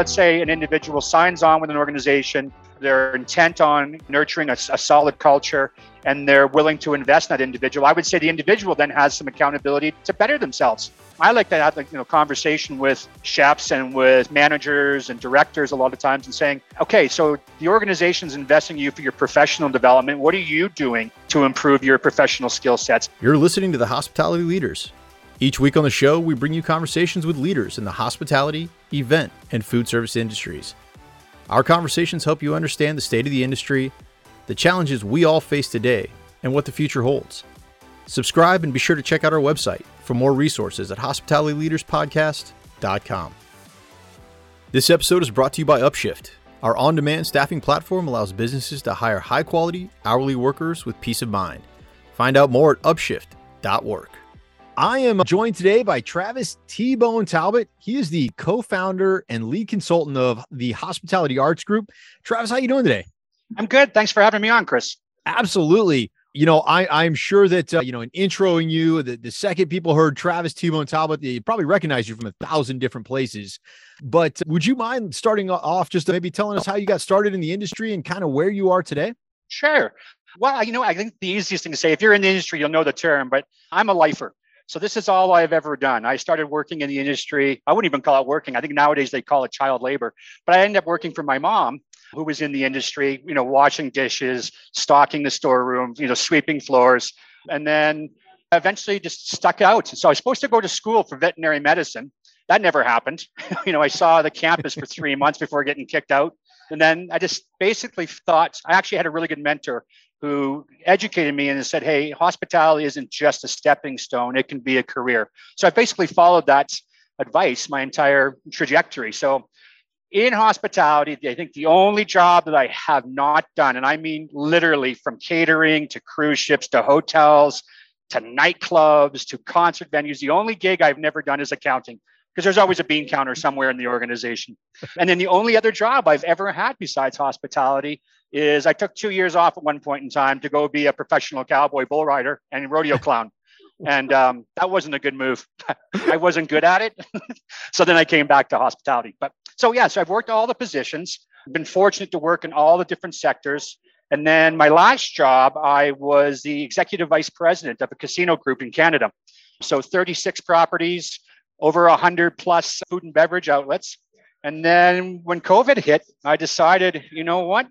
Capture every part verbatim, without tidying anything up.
let's say an individual signs on with an organization, they're intent on nurturing a, a solid culture, and they're willing to invest in that individual. I would say the individual then has some accountability to better themselves. I like to have a, you know, conversation with chefs and with managers and directors a lot of times and saying, okay, so the organization's investing in you for your professional development. What are you doing to improve your professional skill sets? You're listening to the Hospitality Leaders. Each week on the show, we bring you conversations with leaders in the hospitality, event, and food service industries. Our conversations help you understand the state of the industry, the challenges we all face today, and what the future holds. Subscribe and be sure to check out our website for more resources at hospitality leaders podcast dot com. This episode is brought to you by Upshift. Our on-demand staffing platform allows businesses to hire high-quality, hourly workers with peace of mind. Find out more at upshift dot work. I am joined today by Travis T-Bone Talbot. He is the co-founder and lead consultant of the Hospitality Arts Group. Travis, how are you doing today? I'm good. Thanks for having me on, Chris. Absolutely. You know, I, I'm sure that, uh, you know, in introing you, the, the second people heard Travis T-Bone Talbot, they probably recognize you from a thousand different places. But would you mind starting off just maybe telling us how you got started in the industry and kind of where you are today? Sure. Well, you know, I think the easiest thing to say, if you're in the industry, you'll know the term, but I'm a lifer. So this is all I've ever done. I started working in the industry. I wouldn't even call it working. I think nowadays they call it child labor. But I ended up working for my mom, who was in the industry, you know, washing dishes, stocking the storeroom, you know, sweeping floors, and then eventually just stuck out. So I was supposed to go to school for veterinary medicine. That never happened. You know, I saw the campus for three months before getting kicked out. And then I just basically thought, I actually had a really good mentor who educated me and said, hey, hospitality isn't just a stepping stone, it can be a career. So I basically followed that advice my entire trajectory. So in hospitality, I think the only job that I have not done, and I mean literally from catering to cruise ships to hotels to nightclubs to concert venues, the only gig I've never done is accounting, because there's always a bean counter somewhere in the organization. And then the only other job I've ever had besides hospitality is I took two years off at one point in time to go be a professional cowboy bull rider and rodeo clown. And um, that wasn't a good move. I wasn't good at it. So then I came back to hospitality. But so, yeah, so I've worked all the positions, been fortunate to work in all the different sectors. And then my last job, I was the executive vice president of a casino group in Canada. So thirty-six properties, over one hundred plus food and beverage outlets. And then when COVID hit, I decided, you know what?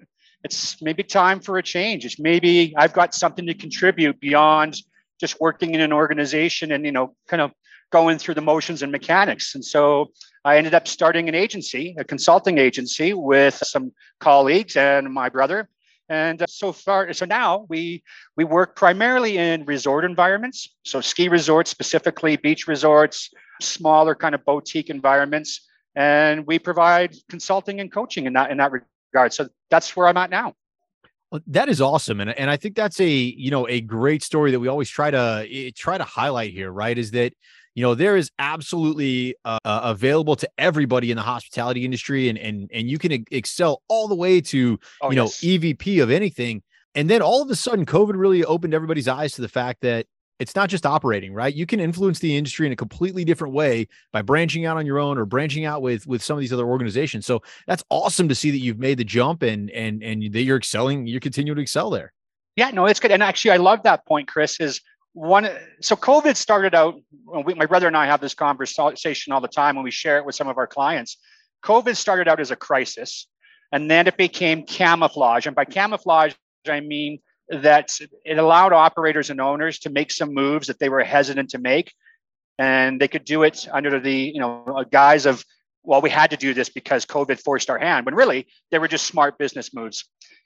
It's maybe time for a change. It's maybe I've got something to contribute beyond just working in an organization and, you know, kind of going through the motions and mechanics. And so I ended up starting an agency, a consulting agency with some colleagues and my brother. And so far, so now we we work primarily in resort environments. So ski resorts, specifically beach resorts, smaller kind of boutique environments. And we provide consulting and coaching in that in that regard. So that's where I'm at now. Well, that is awesome. And, and I think that's a, you know, a great story that we always try to try to highlight here, right? Is that, you know, there is absolutely uh, available to everybody in the hospitality industry, and, and, and you can excel all the way to, oh, you know, yes. E V P of anything. And then all of a sudden, COVID really opened everybody's eyes to the fact that it's not just operating, right? You can influence the industry in a completely different way by branching out on your own or branching out with, with some of these other organizations. So that's awesome to see that you've made the jump and, and, and that you're excelling, you're continuing to excel there. Yeah, no, it's good. And actually, I love that point, Chris, is one. So COVID started out, we, my brother and I have this conversation all the time when we share it with some of our clients. COVID started out as a crisis, and then it became camouflage. And by camouflage, I mean that it allowed operators and owners to make some moves that they were hesitant to make. And they could do it under the, you know, guise of, well, we had to do this because COVID forced our hand, when really they were just smart business moves.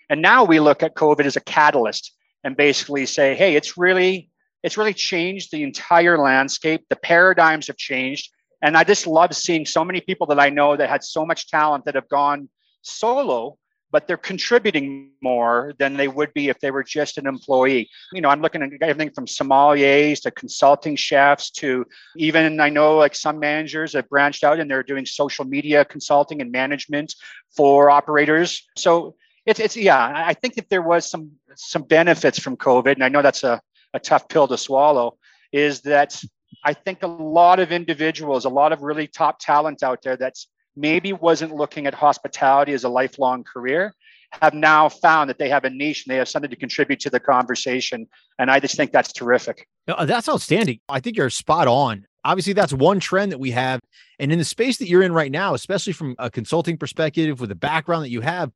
And now we look at COVID as a catalyst and basically say, hey, it's really, it's really changed the entire landscape. The paradigms have changed. And I just love seeing so many people that I know that had so much talent that have gone solo, but they're contributing more than they would be if they were just an employee. You know, I'm looking at everything from sommeliers to consulting chefs to even, I know like some managers have branched out and they're doing social media consulting and management for operators. So it's, it's yeah, I think that there was some some benefits from COVID, and I know that's a, a tough pill to swallow, is that I think a lot of individuals, a lot of really top talent out there that's maybe wasn't looking at hospitality as a lifelong career, have now found that they have a niche and they have something to contribute to the conversation. And I just think that's terrific. No, that's outstanding. I think you're spot on. Obviously, that's one trend that we have. And in the space that you're in right now, especially from a consulting perspective with the background that you have,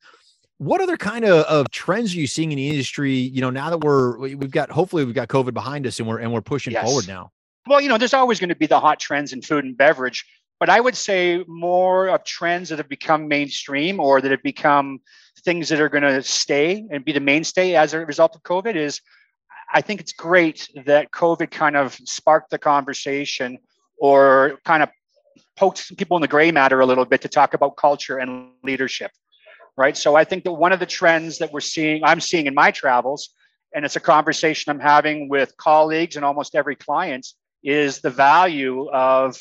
what other kind of, of trends are you seeing in the industry? You know, now that we're, we've got, hopefully we've got COVID behind us and we're, and we're pushing yes. forward now. Well, you know, there's always going to be the hot trends in food and beverage, but I would say more of trends that have become mainstream or that have become things that are going to stay and be the mainstay as a result of COVID is, I think it's great that COVID kind of sparked the conversation or kind of poked people in the gray matter a little bit to talk about culture and leadership, right? So I think that one of the trends that we're seeing, I'm seeing in my travels, and it's a conversation I'm having with colleagues and almost every client, is the value of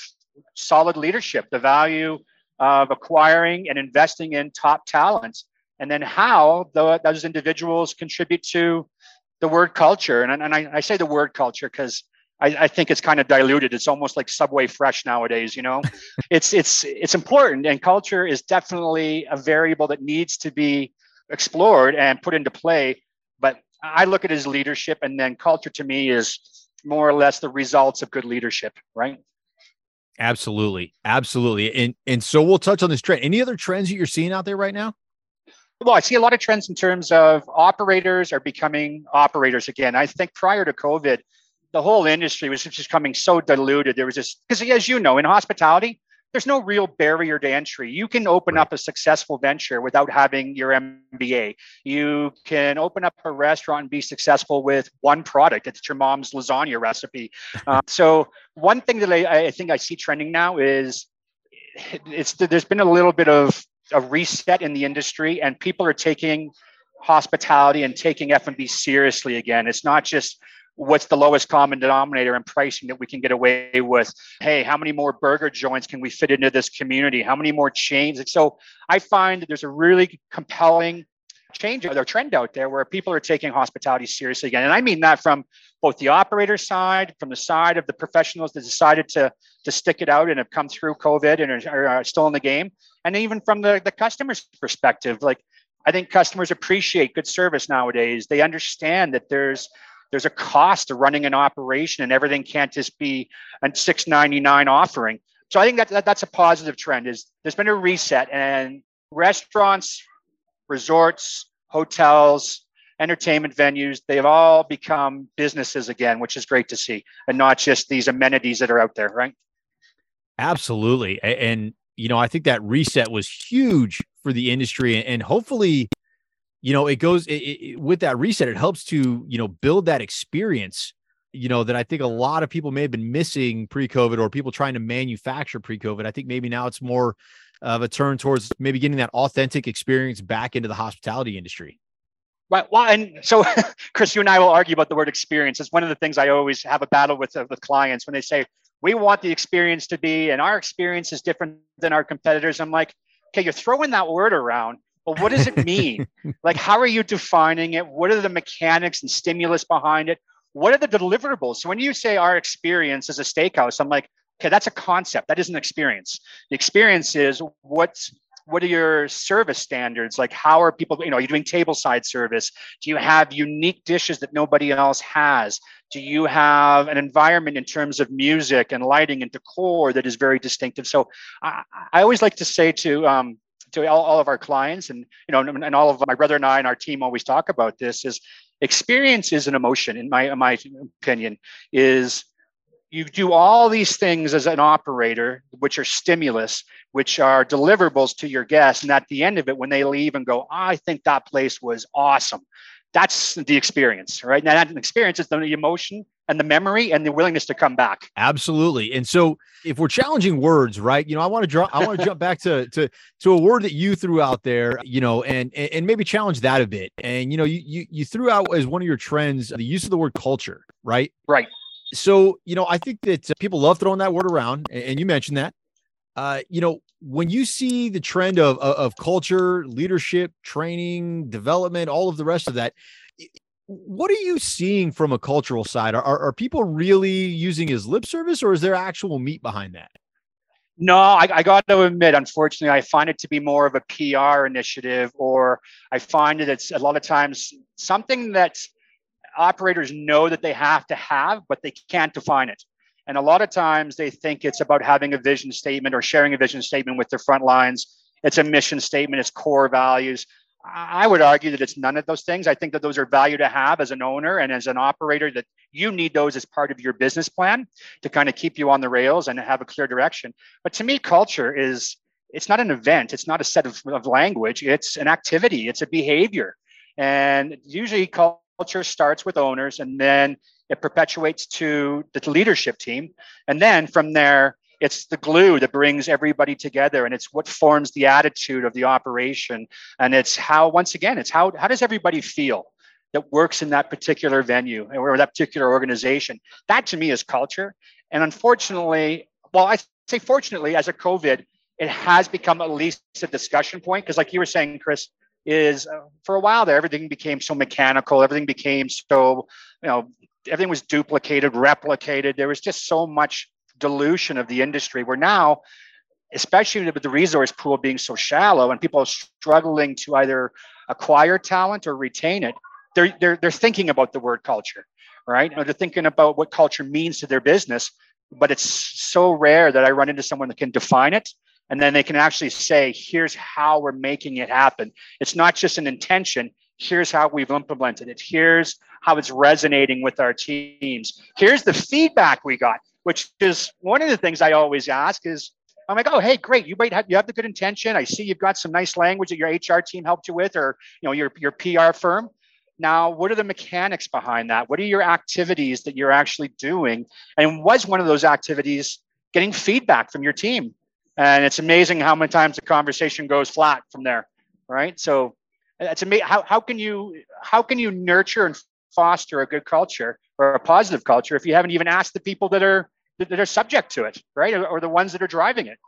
solid leadership, the value of acquiring and investing in top talent, and then how the, those individuals contribute to the word culture. And, and I, I say the word culture because I, I think it's kind of diluted. It's almost like Subway Fresh nowadays, you know. it's it's it's important, and culture is definitely a variable that needs to be explored and put into play. But I look at it as leadership, and then culture to me is more or less the results of good leadership, right? Absolutely. Absolutely. And and so we'll touch on this trend. Any other trends that you're seeing out there right now? Well, I see a lot of trends in terms of operators are becoming operators again. I think prior to COVID, the whole industry was just becoming so diluted. There was this, because as you know, in hospitality, there's no real barrier to entry. You can open up a successful venture without having your M B A. You can open up a restaurant and be successful with one product. It's your mom's lasagna recipe. Uh, so one thing that I, I think I see trending now is it's there's been a little bit of a reset in the industry, and people are taking hospitality and taking F and B seriously again. It's not just what's the lowest common denominator in pricing that we can get away with. Hey, how many more burger joints can we fit into this community? How many more chains? So I find that there's a really compelling change or trend out there where people are taking hospitality seriously again. And I mean that from both the operator side, from the side of the professionals that decided to, to stick it out and have come through COVID and are, are still in the game. And even from the, the customer's perspective, like I think customers appreciate good service nowadays. They understand that there's There's a cost to running an operation, and everything can't just be a six ninety-nine offering. So I think that, that that's a positive trend. Is there's been a reset, and restaurants, resorts, hotels, entertainment venues, they've all become businesses again, which is great to see, and not just these amenities that are out there, right? Absolutely. And, you know, I think that reset was huge for the industry, and hopefully, you know, it goes it, it, with that reset. It helps to, you know, build that experience, you know, that I think a lot of people may have been missing pre-COVID, or people trying to manufacture pre-COVID. I think maybe now it's more of a turn towards maybe getting that authentic experience back into the hospitality industry. Right. Well, and so Chris, you and I will argue about the word experience. It's one of the things I always have a battle with, uh, with clients when they say, we want the experience to be, and our experience is different than our competitors. I'm like, okay, you're throwing that word around. Well, what does it mean? Like, how are you defining it? What are the mechanics and stimulus behind it? What are the deliverables? So when you say our experience is a steakhouse, I'm like, okay, that's a concept. That isn't an experience. The experience is what's, what are your service standards? Like, how are people, you know, are you doing tableside service? Do you have unique dishes that nobody else has? Do you have an environment in terms of music and lighting and decor that is very distinctive? So I, I always like to say to, um, to all, all of our clients, and you know, and all of my brother and I and our team always talk about this, is experience is an emotion. In my in my opinion, is you do all these things as an operator, which are stimulus, which are deliverables to your guests, and at the end of it, when they leave and go, I think that place was awesome. That's the experience, right? Now, that experience is the emotion and the memory and the willingness to come back. Absolutely. And so if we're challenging words, right, you know, I want to draw, I want to jump back to, to, to a word that you threw out there, you know, and, and maybe challenge that a bit. And, you know, you, you, you threw out as one of your trends, the use of the word culture, right? Right. So, you know, I think that people love throwing that word around, and you mentioned that, uh, you know, when you see the trend of, of, of culture, leadership, training, development, all of the rest of that, what are you seeing from a cultural side? Are, are people really using it as lip service, or is there actual meat behind that? No, I, I got to admit, unfortunately, I find it to be more of a P R initiative, or I find that it's a lot of times something that operators know that they have to have, but they can't define it. And a lot of times they think it's about having a vision statement or sharing a vision statement with their front lines. It's a mission statement, it's core values. I would argue that it's none of those things. I think that those are value to have as an owner and as an operator, that you need those as part of your business plan to kind of keep you on the rails and have a clear direction. But to me, culture is, it's not an event. It's not a set of, of language. It's an activity. It's a behavior. And usually culture starts with owners, and then it perpetuates to the leadership team. And then from there, it's the glue that brings everybody together, and it's what forms the attitude of the operation. And it's how, once again, it's how, how does everybody feel that works in that particular venue or that particular organization? That to me is culture. And unfortunately, well, I say fortunately, as a COVID, it has become at least a discussion point, because like you were saying, Chris, is uh, for a while there, everything became so mechanical, everything became so, you know, everything was duplicated, replicated. There was just so much dilution of the industry, where now, especially with the resource pool being so shallow and people struggling to either acquire talent or retain it, they're they're, they're thinking about the word culture, right? They're thinking about what culture means to their business, but it's so rare that I run into someone that can define it, and then they can actually say, here's how we're making it happen. It's not just an intention. Here's how we've implemented it. Here's how it's resonating with our teams. Here's the feedback we got, which is one of the things I always ask is, I'm like, oh, hey, great. You might have, you have the good intention. I see you've got some nice language that your H R team helped you with, or you know, your, your P R firm. Now, what are the mechanics behind that? What are your activities that you're actually doing? And was one of those activities getting feedback from your team? And it's amazing how many times the conversation goes flat from there, right? So it's amazing. How, how can you, how can you nurture and foster a good culture or a positive culture if you haven't even asked the people that are that are subject to it, right? Or, or the ones that are driving it.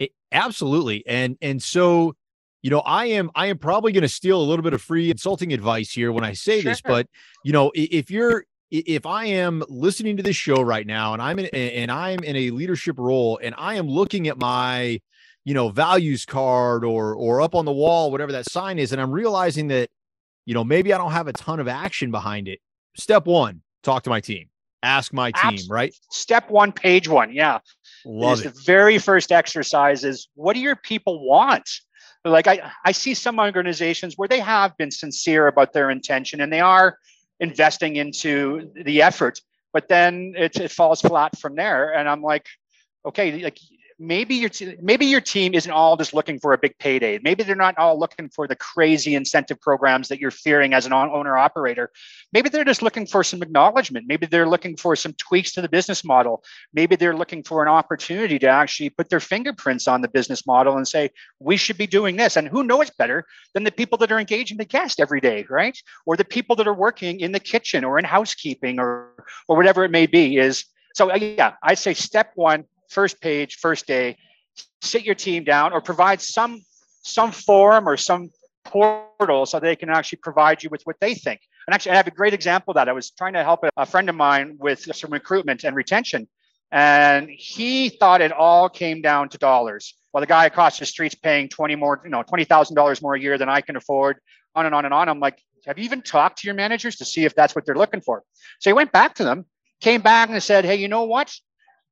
it absolutely. And, and so, you know, I am, I am probably going to steal a little bit of free consulting advice here when I say sure. this, but you know, if you're, if I am listening to this show right now and I'm in, and I'm in a leadership role and I am looking at my, you know, values card or, or up on the wall, whatever that sign is, and I'm realizing that, you know, maybe I don't have a ton of action behind it. Step one, talk to my team. Ask my team, Absolutely. Right? Step one, page one. Yeah. Love it. The very first exercise is, what do your people want? Like I, I see some organizations where they have been sincere about their intention and they are investing into the effort, but then it, it falls flat from there. And I'm like, okay, like maybe your, t- maybe your team isn't all just looking for a big payday. Maybe they're not all looking for the crazy incentive programs that you're fearing as an owner operator. Maybe they're just looking for some acknowledgement. Maybe they're looking for some tweaks to the business model. Maybe they're looking for an opportunity to actually put their fingerprints on the business model and say, we should be doing this. And who knows better than the people that are engaging the guest every day, right? Or the people that are working in the kitchen or in housekeeping or, or whatever it may be is. So yeah, I say step one, first page, first day, sit your team down or provide some some forum or some portal so they can actually provide you with what they think. And actually, I have a great example of that. I was trying to help a friend of mine with some recruitment and retention, and he thought it all came down to dollars. Well, the guy across the street's paying twenty more, you know, twenty thousand dollars more a year than I can afford. On and on and on. I'm like, have you even talked to your managers to see if that's what they're looking for? So he went back to them, came back and said, hey, you know what?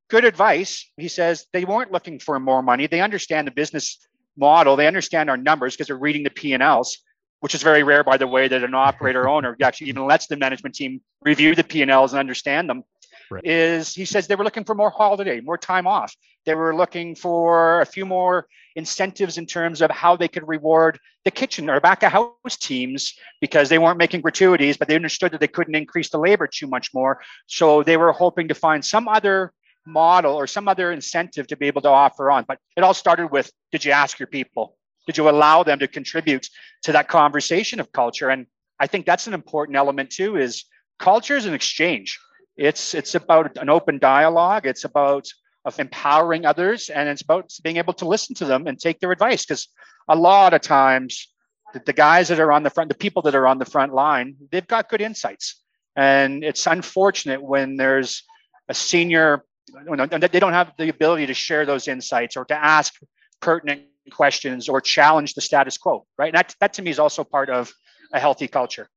Good advice. He says they weren't looking for more money. They understand the business model. They understand our numbers because they're reading the P and Ls, which is very rare, by the way, that an operator owner actually even lets the management team review the P and Ls and understand them. Right. Is he says they were looking for more holiday, more time off. They were looking for a few more incentives in terms of how they could reward the kitchen or back of house teams because they weren't making gratuities, but they understood that they couldn't increase the labor too much more. So they were hoping to find some other model or some other incentive to be able to offer on. But it all started with, did you ask your people? Did you allow them to contribute to that conversation of culture? And I think that's an important element too, is culture is an exchange. It's it's about an open dialogue. It's about of empowering others, and it's about being able to listen to them and take their advice. Because a lot of times the, the guys that are on the front, the people that are on the front line, they've got good insights. And it's unfortunate when there's a senior you know, they don't have the ability to share those insights or to ask pertinent questions or challenge the status quo, right? And that, that to me is also part of a healthy culture.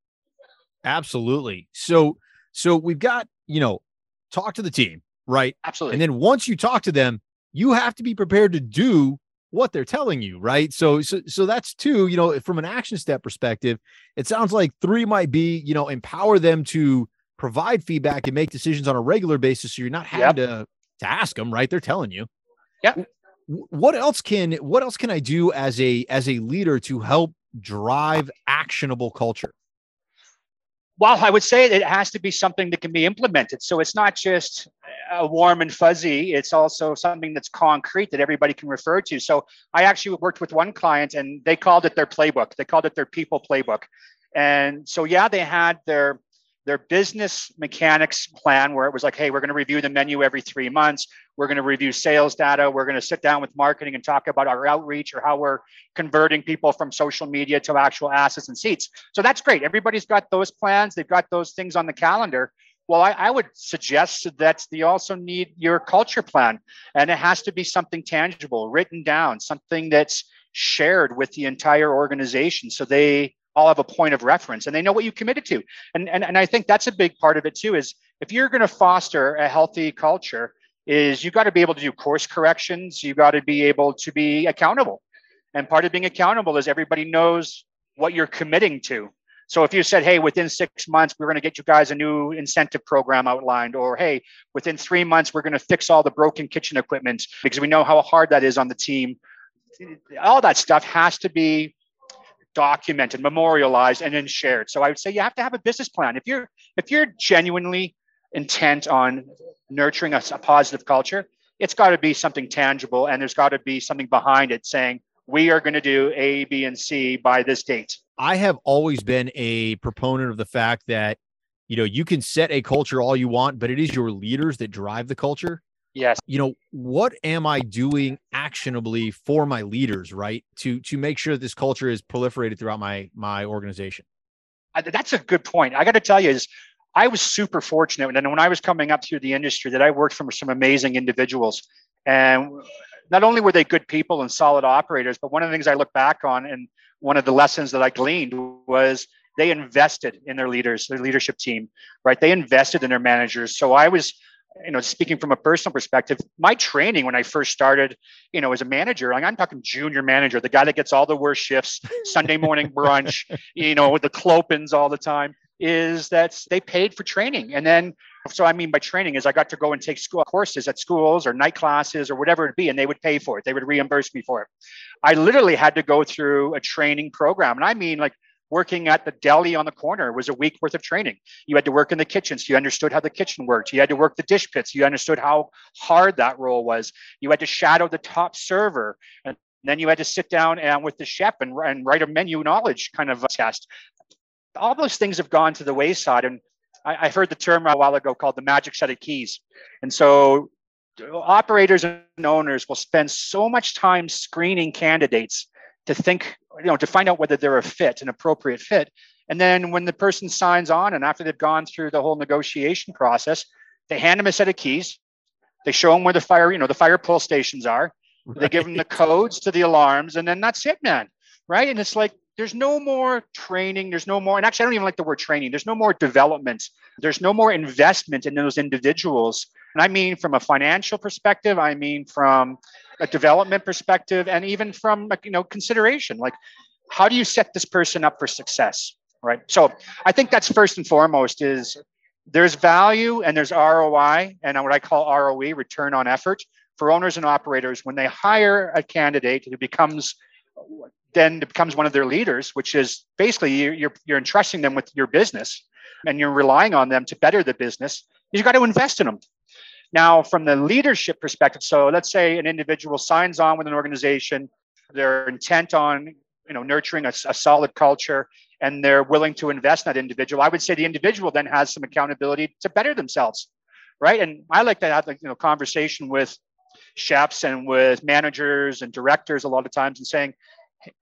Absolutely. So, so we've got, you know, talk to the team, right? Absolutely. And then once you talk to them, you have to be prepared to do what they're telling you, right? So, so, so that's two, you know, from an action step perspective, it sounds like three might be, you know, empower them to provide feedback and make decisions on a regular basis. So you're not having yep. to, to ask them, right? They're telling you. Yeah. What else can, what else can I do as a, as a leader to help drive actionable culture? Well, I would say that it has to be something that can be implemented. So it's not just uh, warm and fuzzy. It's also something that's concrete that everybody can refer to. So I actually worked with one client and they called it their playbook. They called it their people playbook. And so, yeah, they had their, their business mechanics plan where it was like, hey, we're going to review the menu every three months. We're going to review sales data. We're going to sit down with marketing and talk about our outreach or how we're converting people from social media to actual assets and seats. So that's great. Everybody's got those plans. They've got those things on the calendar. Well, I, I would suggest that you also need your culture plan. And it has to be something tangible, written down, something that's shared with the entire organization. So they all have a point of reference and they know what you committed to. And, and, and I think that's a big part of it too, is if you're going to foster a healthy culture, is you got to be able to do course corrections. You got to be able to be accountable. And part of being accountable is everybody knows what you're committing to. So if you said, hey, within six months, we're going to get you guys a new incentive program outlined, or hey, within three months, we're going to fix all the broken kitchen equipment because we know how hard that is on the team. All that stuff has to be documented, memorialized, and then shared. So I would say you have to have a business plan. If you're, if you're genuinely intent on nurturing a, a positive culture, it's got to be something tangible and there's got to be something behind it saying, we are going to do A, B, and C by this date. I have always been a proponent of the fact that, you know, you can set a culture all you want, but it is your leaders that drive the culture. Yes. You know, what am I doing actionably for my leaders, right? To, to make sure that this culture is proliferated throughout my, my organization. That's a good point. I got to tell you is, I was super fortunate. And when I was coming up through the industry, that I worked for some amazing individuals. And not only were they good people and solid operators, but one of the things I look back on and one of the lessons that I gleaned was they invested in their leaders, their leadership team, right? They invested in their managers. So I was, you know, speaking from a personal perspective, my training when I first started, you know, as a manager, like I'm talking junior manager, the guy that gets all the worst shifts, Sunday morning brunch, you know, with the clopins all the time, is that they paid for training. And then, so I mean by training is I got to go and take school courses at schools or night classes or whatever it be, and they would pay for it. They would reimburse me for it. I literally had to go through a training program. And I mean, like working at the deli on the corner was a week worth of training. You had to work in the kitchen, so you understood how the kitchen worked. You had to work the dish pits. You understood how hard that role was. You had to shadow the top server. And then you had to sit down and with the chef and, and write a menu knowledge kind of test. All those things have gone to the wayside. And I, I heard the term a while ago called the magic set of keys. And so operators and owners will spend so much time screening candidates to think, you know, to find out whether they're a fit, an appropriate fit. And then when the person signs on and after they've gone through the whole negotiation process, they hand them a set of keys. They show them where the fire, you know, the fire pull stations are. Right. They give them the codes to the alarms and then that's it, man. Right. And it's like, there's no more training. There's no more, and actually I don't even like the word training. There's no more development. There's no more investment in those individuals. And I mean, from a financial perspective, I mean, from a development perspective, and even from, you know, consideration, like how do you set this person up for success? Right. So I think that's first and foremost is there's value and there's R O I and what I call R O E, return on effort, for owners and operators. When they hire a candidate who becomes then it becomes one of their leaders, which is basically you're, you're entrusting them with your business and you're relying on them to better the business. You've got to invest in them. Now, from the leadership perspective, so let's say an individual signs on with an organization, they're intent on, you know, nurturing a, a solid culture, and they're willing to invest in that individual. I would say the individual then has some accountability to better themselves, right? And I like to have, like, you know, conversation with chefs and with managers and directors a lot of times and saying,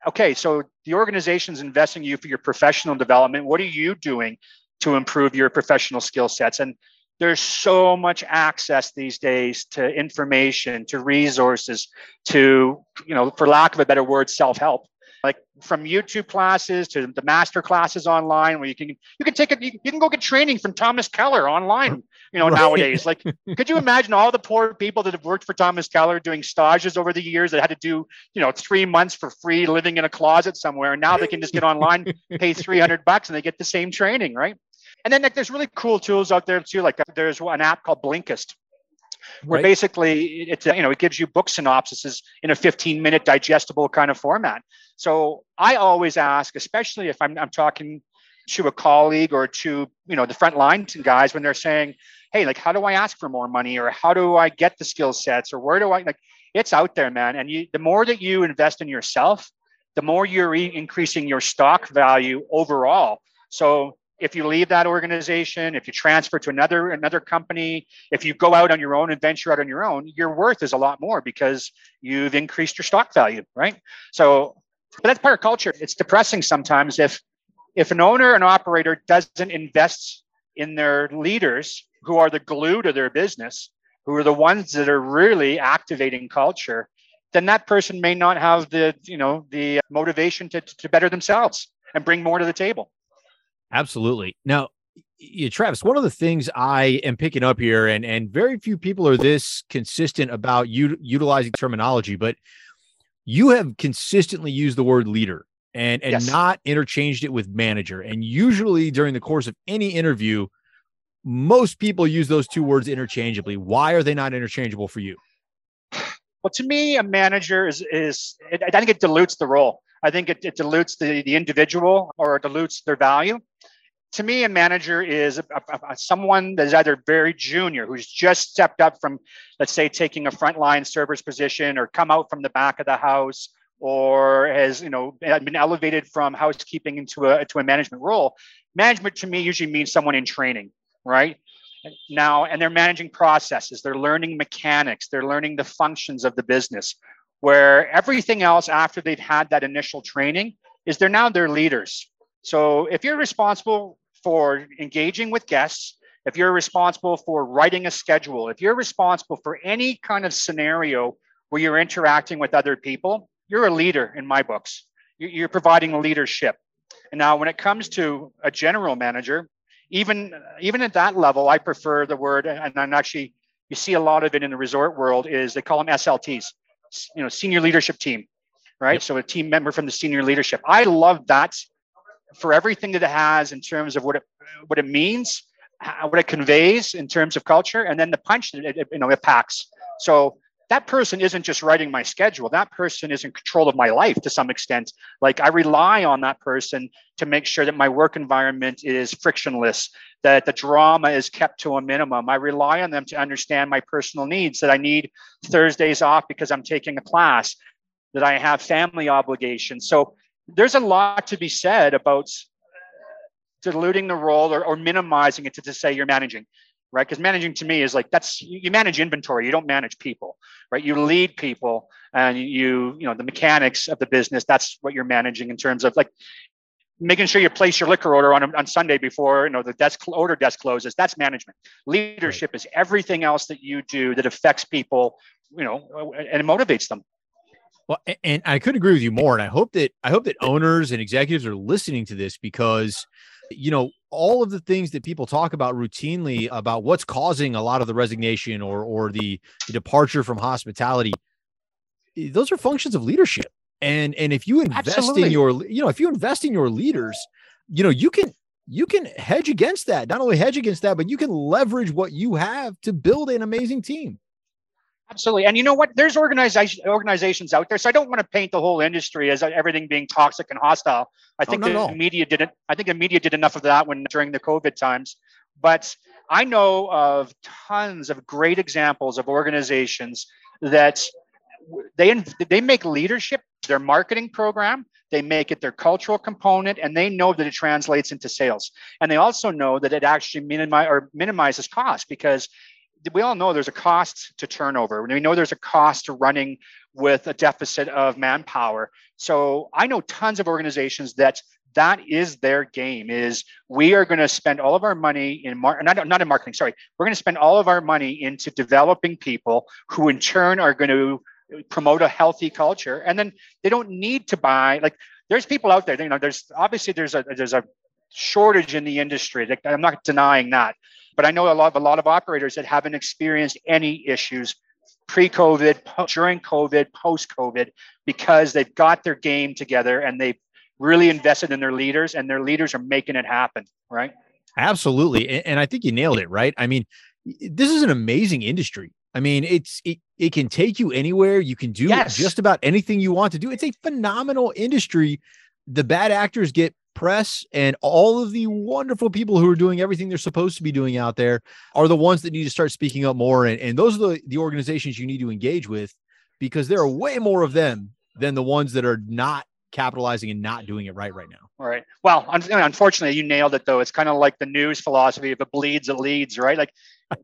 okay, so the organization's investing in you for your professional development. What are you doing to improve your professional skill sets? And There's so much access these days to information, to resources, to, you know, for lack of a better word, self-help. Like from YouTube classes to the master classes online, where you can you can take it, you can go get training from Thomas Keller online. You know, right. Nowadays, like, could you imagine all the poor people that have worked for Thomas Keller doing stages over the years that had to do, you know, three months for free, living in a closet somewhere, and now they can just get online, pay three hundred bucks, and they get the same training, right? And then like there's really cool tools out there too. Like there's an app called Blinkist. Where right. basically it's, you know, it gives you book synopsises in a fifteen minute digestible kind of format. So I always ask, especially if I'm, I'm talking to a colleague or to, you know, the front line guys, when they're saying, hey, like, how do I ask for more money, or how do I get the skill sets, or where do I, like, it's out there, man. And you, the more that you invest in yourself, the more you're re- increasing your stock value overall. So if you leave that organization, if you transfer to another another company, if you go out on your own and venture out on your own, your worth is a lot more because you've increased your stock value, right? So, but that's part of culture. It's depressing sometimes if if an owner, an operator doesn't invest in their leaders who are the glue to their business, who are the ones that are really activating culture, then that person may not have the, you know, the motivation to to better themselves and bring more to the table. Absolutely. Now, you, Travis, one of the things I am picking up here, and, and very few people are this consistent about u- utilizing terminology, but you have consistently used the word leader and, and yes. not interchanged it with manager. And usually during the course of any interview, most people use those two words interchangeably. Why are they not interchangeable for you? Well, to me, a manager is, is it, I think it dilutes the role. I think it, it dilutes the, the individual, or dilutes their value. To me, a manager is a, a, a, someone that is either very junior, who's just stepped up from, let's say, taking a frontline server's position, or come out from the back of the house, or has, you know, been elevated from housekeeping into a to a management role. Management to me usually means someone in training, right? Now, and they're managing processes, they're learning mechanics, they're learning the functions of the business. Where everything else after they've had that initial training is they're now their leaders. So if you're responsible for engaging with guests, if you're responsible for writing a schedule, if you're responsible for any kind of scenario where you're interacting with other people, you're a leader in my books. You're providing leadership. And now when it comes to a general manager, even, even at that level, I prefer the word, and I'm actually, you see a lot of it in the resort world, is they call them S L Ts. You know, senior leadership team, right? Yep. So a team member from the senior leadership. I love that for everything that it has in terms of what it what it means, what it conveys in terms of culture, and then the punch that it, you know, it packs. So that person isn't just writing my schedule. That person is in control of my life to some extent. Like I rely on that person to make sure that my work environment is frictionless, that the drama is kept to a minimum. I rely on them to understand my personal needs, that I need Thursdays off because I'm taking a class, that I have family obligations. So there's a lot to be said about diluting the role or, or minimizing it to, to say you're managing. Right? Because managing to me is like, that's, you manage inventory, you don't manage people, right? You lead people, and you, you know, the mechanics of the business, that's what you're managing in terms of like making sure you place your liquor order on on Sunday before, you know, the desk order desk closes. That's management. Leadership is everything else that you do that affects people, you know, and it motivates them. Well, and I could agree with you more. And I hope that, I hope that owners and executives are listening to this, because, you know, all of the things that people talk about routinely about what's causing a lot of the resignation or, or the, the departure from hospitality, those are functions of leadership. And, and if you invest Absolutely. in your, you know, if you invest in your leaders, you know, you can, you can hedge against that, not only hedge against that, but you can leverage what you have to build an amazing team. Absolutely. And you know what? There's organization, organizations out there. So I don't want to paint the whole industry as everything being toxic and hostile. I think oh, no, the no. media didn't. I think the media did enough of that when during the COVID times. But I know of tons of great examples of organizations that they they make leadership their marketing program. They make it their cultural component, and they know that it translates into sales. And they also know that it actually minimi- or minimizes cost, because we all know there's a cost to turnover. We know there's a cost to running with a deficit of manpower. So I know tons of organizations that that is their game, is we are going to spend all of our money in, mar- not, not in marketing, sorry. We're going to spend all of our money into developing people who in turn are going to promote a healthy culture. And then they don't need to buy, like there's people out there, you know, there's obviously there's a, there's a shortage in the industry. Like, I'm not denying that, but I know a lot of, a lot of operators that haven't experienced any issues pre-COVID, po- during COVID, post-COVID, because they've got their game together and they've really invested in their leaders, and their leaders are making it happen, right? Absolutely. And I think you nailed it, right? I mean, this is an amazing industry. I mean, it's it, it can take you anywhere. You can do yes. just about anything you want to do. It's a phenomenal industry. The bad actors get press, and all of the wonderful people who are doing everything they're supposed to be doing out there are the ones that need to start speaking up more. And, and those are the, the organizations you need to engage with, because there are way more of them than the ones that are not capitalizing and not doing it right right now. All right. Well, un- unfortunately, you nailed it, though. It's kind of like the news philosophy. If it bleeds, it leads, right? Like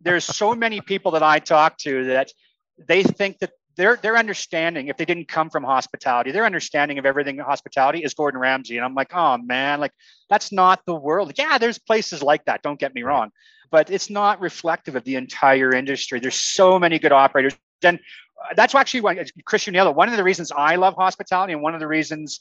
there's so many people that I talk to that they think that their their understanding, if they didn't come from hospitality, their understanding of everything in hospitality is Gordon Ramsay. And I'm like, oh, man, like that's not the world. Yeah, there's places like that. Don't get me wrong. But it's not reflective of the entire industry. There's so many good operators. And that's actually why, Chris, you nailed it. One of the reasons I love hospitality, and one of the reasons,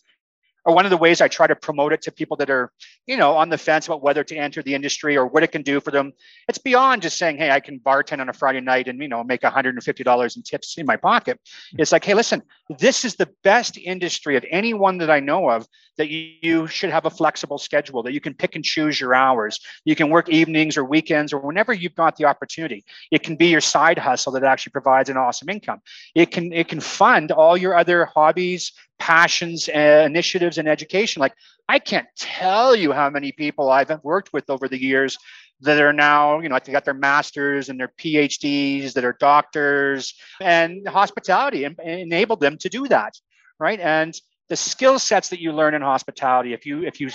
or one of the ways I try to promote it to people that are, you know, on the fence about whether to enter the industry or what it can do for them. It's beyond just saying, hey, I can bartend on a Friday night and, you know, make one hundred fifty dollars in tips in my pocket. It's like, hey, listen, this is the best industry of anyone that I know of, that you, you should have a flexible schedule, that you can pick and choose your hours. You can work evenings or weekends or whenever you've got the opportunity. It can be your side hustle that actually provides an awesome income. It can, it can fund all your other hobbies, passions, uh, initiatives, and education. Like, I can't tell you how many people I've worked with over the years that are now, you know, they got their masters and their P H Ds, that are doctors, and hospitality en- enabled them to do that, right? And the skill sets that you learn in hospitality, if you if you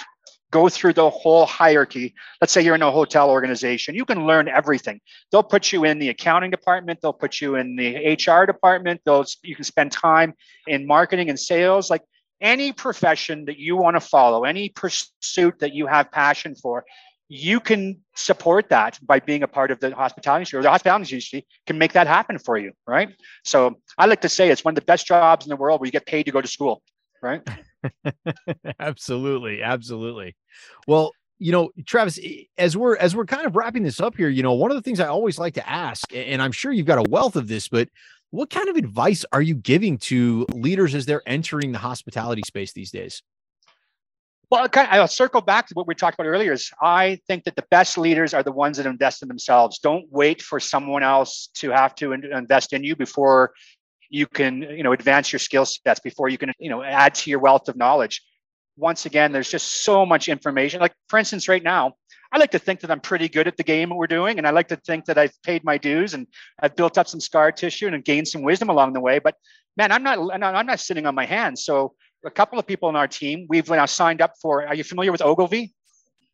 go through the whole hierarchy, let's say you're in a hotel organization, you can learn everything. They'll put you in the accounting department, they'll put you in the H R department, they'll, you can spend time in marketing and sales. Like any profession that you want to follow, any pursuit that you have passion for, you can support that by being a part of the hospitality industry, or the hospitality industry can make that happen for you, right? So I like to say it's one of the best jobs in the world where you get paid to go to school, right? Absolutely. Absolutely. Well, you know, Travis, as we're, as we're kind of wrapping this up here, you know, one of the things I always like to ask, and I'm sure you've got a wealth of this, but what kind of advice are you giving to leaders as they're entering the hospitality space these days? Well, I'll circle back to what we talked about earlier, is I think that the best leaders are the ones that invest in themselves. Don't wait for someone else to have to invest in you before you can, you know, advance your skill sets, before you can, you know, add to your wealth of knowledge. Once again, there's just so much information. Like, for instance, right now, I like to think that I'm pretty good at the game that we're doing. And I like to think that I've paid my dues and I've built up some scar tissue and gained some wisdom along the way. But man, I'm not, I'm not sitting on my hands. So a couple of people on our team, we've now signed up for, are you familiar with Ogilvy?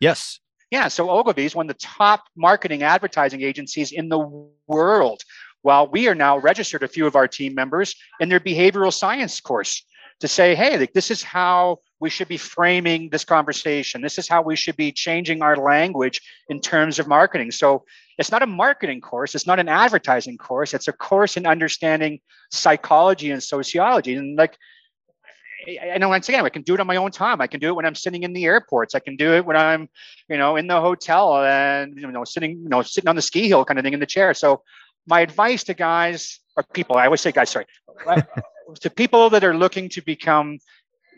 Yes. Yeah. So Ogilvy is one of the top marketing advertising agencies in the world. Well, we are now registered a few of our team members in their behavioral science course to say, hey, like, this is how we should be framing this conversation. This is how we should be changing our language in terms of marketing. So it's not a marketing course. It's not an advertising course. It's a course in understanding psychology and sociology. And like, and once again, I can do it on my own time. I can do it when I'm sitting in the airports. I can do it when I'm, you know, in the hotel and, you know, sitting, you know, sitting on the ski hill kind of thing in the chair. So my advice to guys, or people, I always say guys, sorry, to people that are looking to become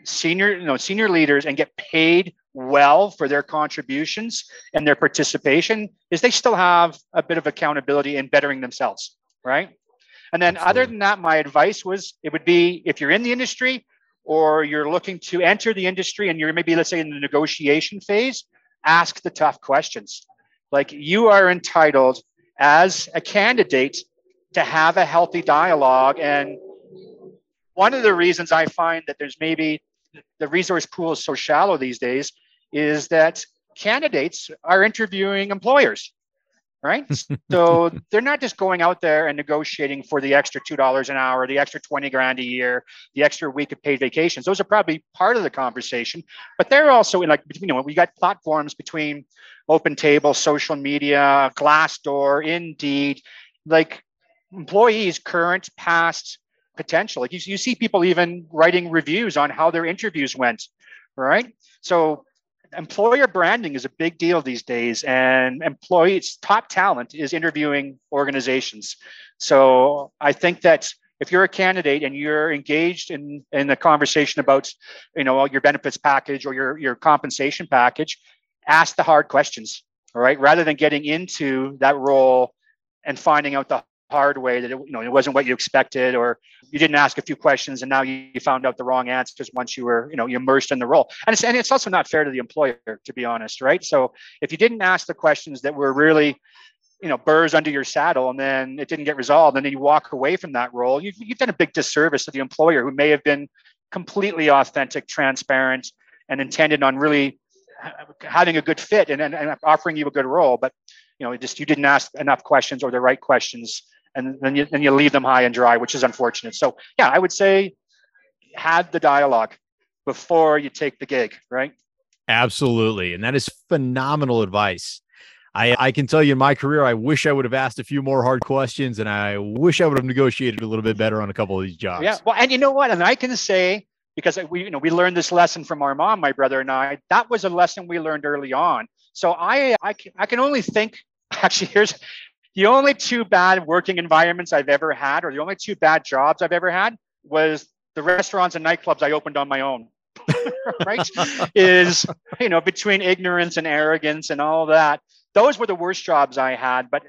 senior, you know, senior leaders and get paid well for their contributions and their participation, is they still have a bit of accountability in bettering themselves, right? And then Absolutely. Other than that, my advice was, it would be, if you're in the industry or you're looking to enter the industry and you're maybe, let's say, in the negotiation phase, ask the tough questions. Like, you are entitled as a candidate to have a healthy dialogue. And one of the reasons I find that there's maybe the resource pool is so shallow these days is that candidates are interviewing employers, right? So they're not just going out there and negotiating for the extra two dollars an hour, the extra twenty grand a year, the extra week of paid vacations. Those are probably part of the conversation, but they're also in, like, you know, we got platforms between Open Table, social media, Glassdoor, Indeed, like employees, current, past, potential. Like you, you see people even writing reviews on how their interviews went, right? So employer branding is a big deal these days, and employees, top talent is interviewing organizations. So I think that if you're a candidate and you're engaged in in the conversation about, you know, your benefits package or your, your compensation package, ask the hard questions, all right? Rather than getting into that role and finding out the hard way that it, you know, it wasn't what you expected, or you didn't ask a few questions and now you, you found out the wrong answers once you were, you know, immersed in the role. And it's, and it's also not fair to the employer, to be honest, right? So if you didn't ask the questions that were really, you know, burrs under your saddle, and then it didn't get resolved, and then you walk away from that role, you've, you've done a big disservice to the employer, who may have been completely authentic, transparent, and intended on really having a good fit and, and, and offering you a good role. But, you know, just you didn't ask enough questions or the right questions, and then you, then you leave them high and dry, which is unfortunate. So yeah, I would say have the dialogue before you take the gig, right? Absolutely. And that is phenomenal advice. I, I can tell you in my career, I wish I would have asked a few more hard questions, and I wish I would have negotiated a little bit better on a couple of these jobs. Yeah. Well, and you know what? And I can say, because we, you know, we learned this lesson from our mom, my brother and I, that was a lesson we learned early on. So I, I, I can only think, actually, here's the only two bad working environments I've ever had, or the only two bad jobs I've ever had, was the restaurants and nightclubs I opened on my own, right? Is, you know, between ignorance and arrogance and all that. Those were the worst jobs I had. But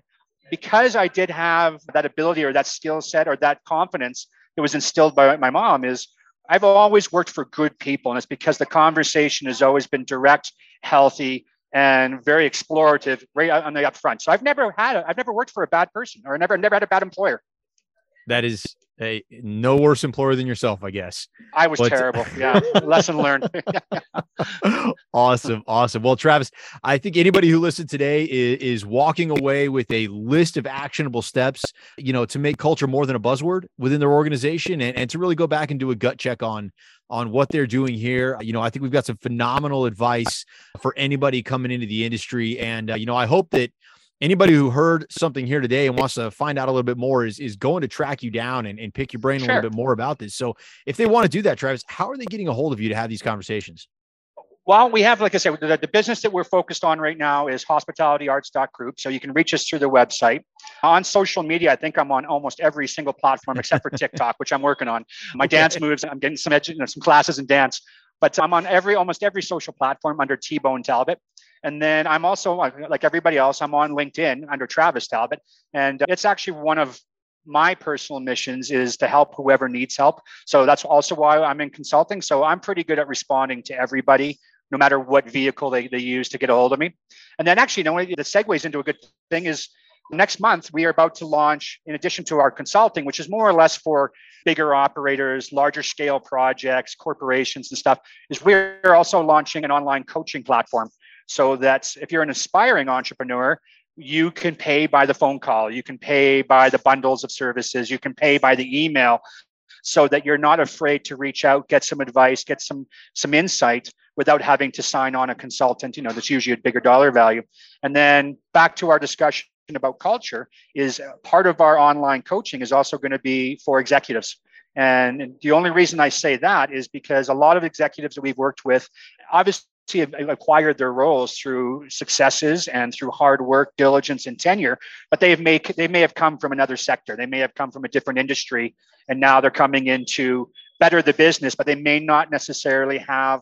because I did have that ability or that skill set or that confidence that was instilled by my mom, is I've always worked for good people. And it's because the conversation has always been direct, healthy, and very explorative right on the upfront. So I've never had, a, I've never worked for a bad person, or never, never had a bad employer. That is a no worse employer than yourself, I guess. I was but... terrible. Yeah. Lesson learned. Awesome. Awesome. Well, Travis, I think anybody who listened today is, is walking away with a list of actionable steps, you know, to make culture more than a buzzword within their organization, and, and to really go back and do a gut check on, on what they're doing here. You know, I think we've got some phenomenal advice for anybody coming into the industry. And, uh, you know, I hope that anybody who heard something here today and wants to find out a little bit more is, is going to track you down and, and pick your brain sure. a little bit more about this. So if they want to do that, Travis, how are they getting a hold of you to have these conversations? Well, we have, like I said, the, the business that we're focused on right now is hospitality arts dot group. So you can reach us through the website. On social media, I think I'm on almost every single platform except for TikTok, which I'm working on. My okay. dance moves, I'm getting some, edu- you know, some classes in dance, but I'm on every, almost every social platform under T-Bone Talbot. And then I'm also, like everybody else, I'm on LinkedIn under Travis Talbot. And it's actually one of my personal missions is to help whoever needs help. So that's also why I'm in consulting. So I'm pretty good at responding to everybody, no matter what vehicle they, they use to get a hold of me. And then actually, you know, that segues into a good thing is next month, we are about to launch, in addition to our consulting, which is more or less for bigger operators, larger scale projects, corporations and stuff, is we're also launching an online coaching platform. So that's if you're an aspiring entrepreneur, you can pay by the phone call, you can pay by the bundles of services, you can pay by the email, so that you're not afraid to reach out, get some advice, get some some insight without having to sign on a consultant, you know, that's usually a bigger dollar value. And then back to our discussion about culture, is part of our online coaching is also going to be for executives. And the only reason I say that is because a lot of executives that we've worked with, obviously, have acquired their roles through successes and through hard work, diligence, and tenure, but they have made, they may have come from another sector. They may have come from a different industry, and now they're coming in to better the business, but they may not necessarily have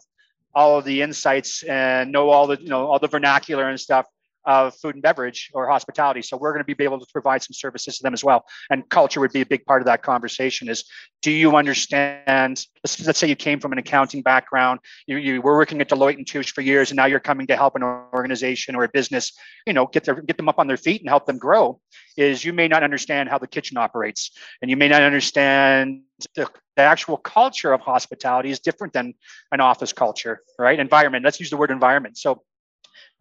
all of the insights and know all the, you know, all the vernacular and stuff of food and beverage or hospitality. So we're going to be able to provide some services to them as well. And culture would be a big part of that conversation is, do you understand, let's, let's say you came from an accounting background, you, you were working at Deloitte and Touche for years, and now you're coming to help an organization or a business, you know, get their, get them up on their feet and help them grow, is you may not understand how the kitchen operates, and you may not understand the, the actual culture of hospitality is different than an office culture, right? Environment, let's use the word environment. So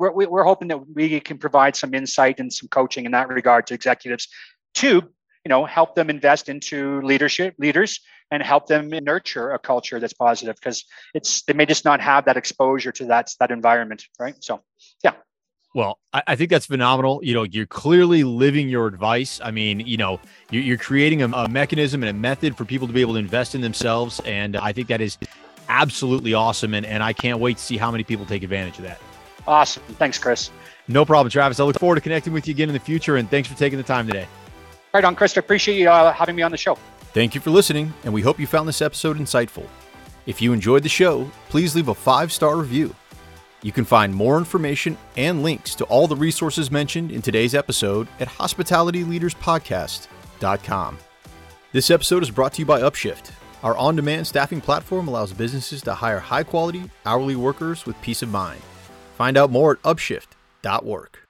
we're, we're hoping that we can provide some insight and some coaching in that regard to executives to, you know, help them invest into leadership leaders and help them nurture a culture that's positive, because it's, they may just not have that exposure to that, that environment. Right. So, yeah. Well, I think that's phenomenal. You know, you're clearly living your advice. I mean, you know, you're creating a mechanism and a method for people to be able to invest in themselves. And I think that is absolutely awesome. And, and I can't wait to see how many people take advantage of that. Awesome. Thanks, Chris. No problem, Travis. I look forward to connecting with you again in the future. And thanks for taking the time today. Right on, Chris. I appreciate you uh, having me on the show. Thank you for listening. And we hope you found this episode insightful. If you enjoyed the show, please leave a five-star review. You can find more information and links to all the resources mentioned in today's episode at hospitality leaders podcast dot com. This episode is brought to you by Upshift. Our on-demand staffing platform allows businesses to hire high-quality, hourly workers with peace of mind. Find out more at upshift dot work.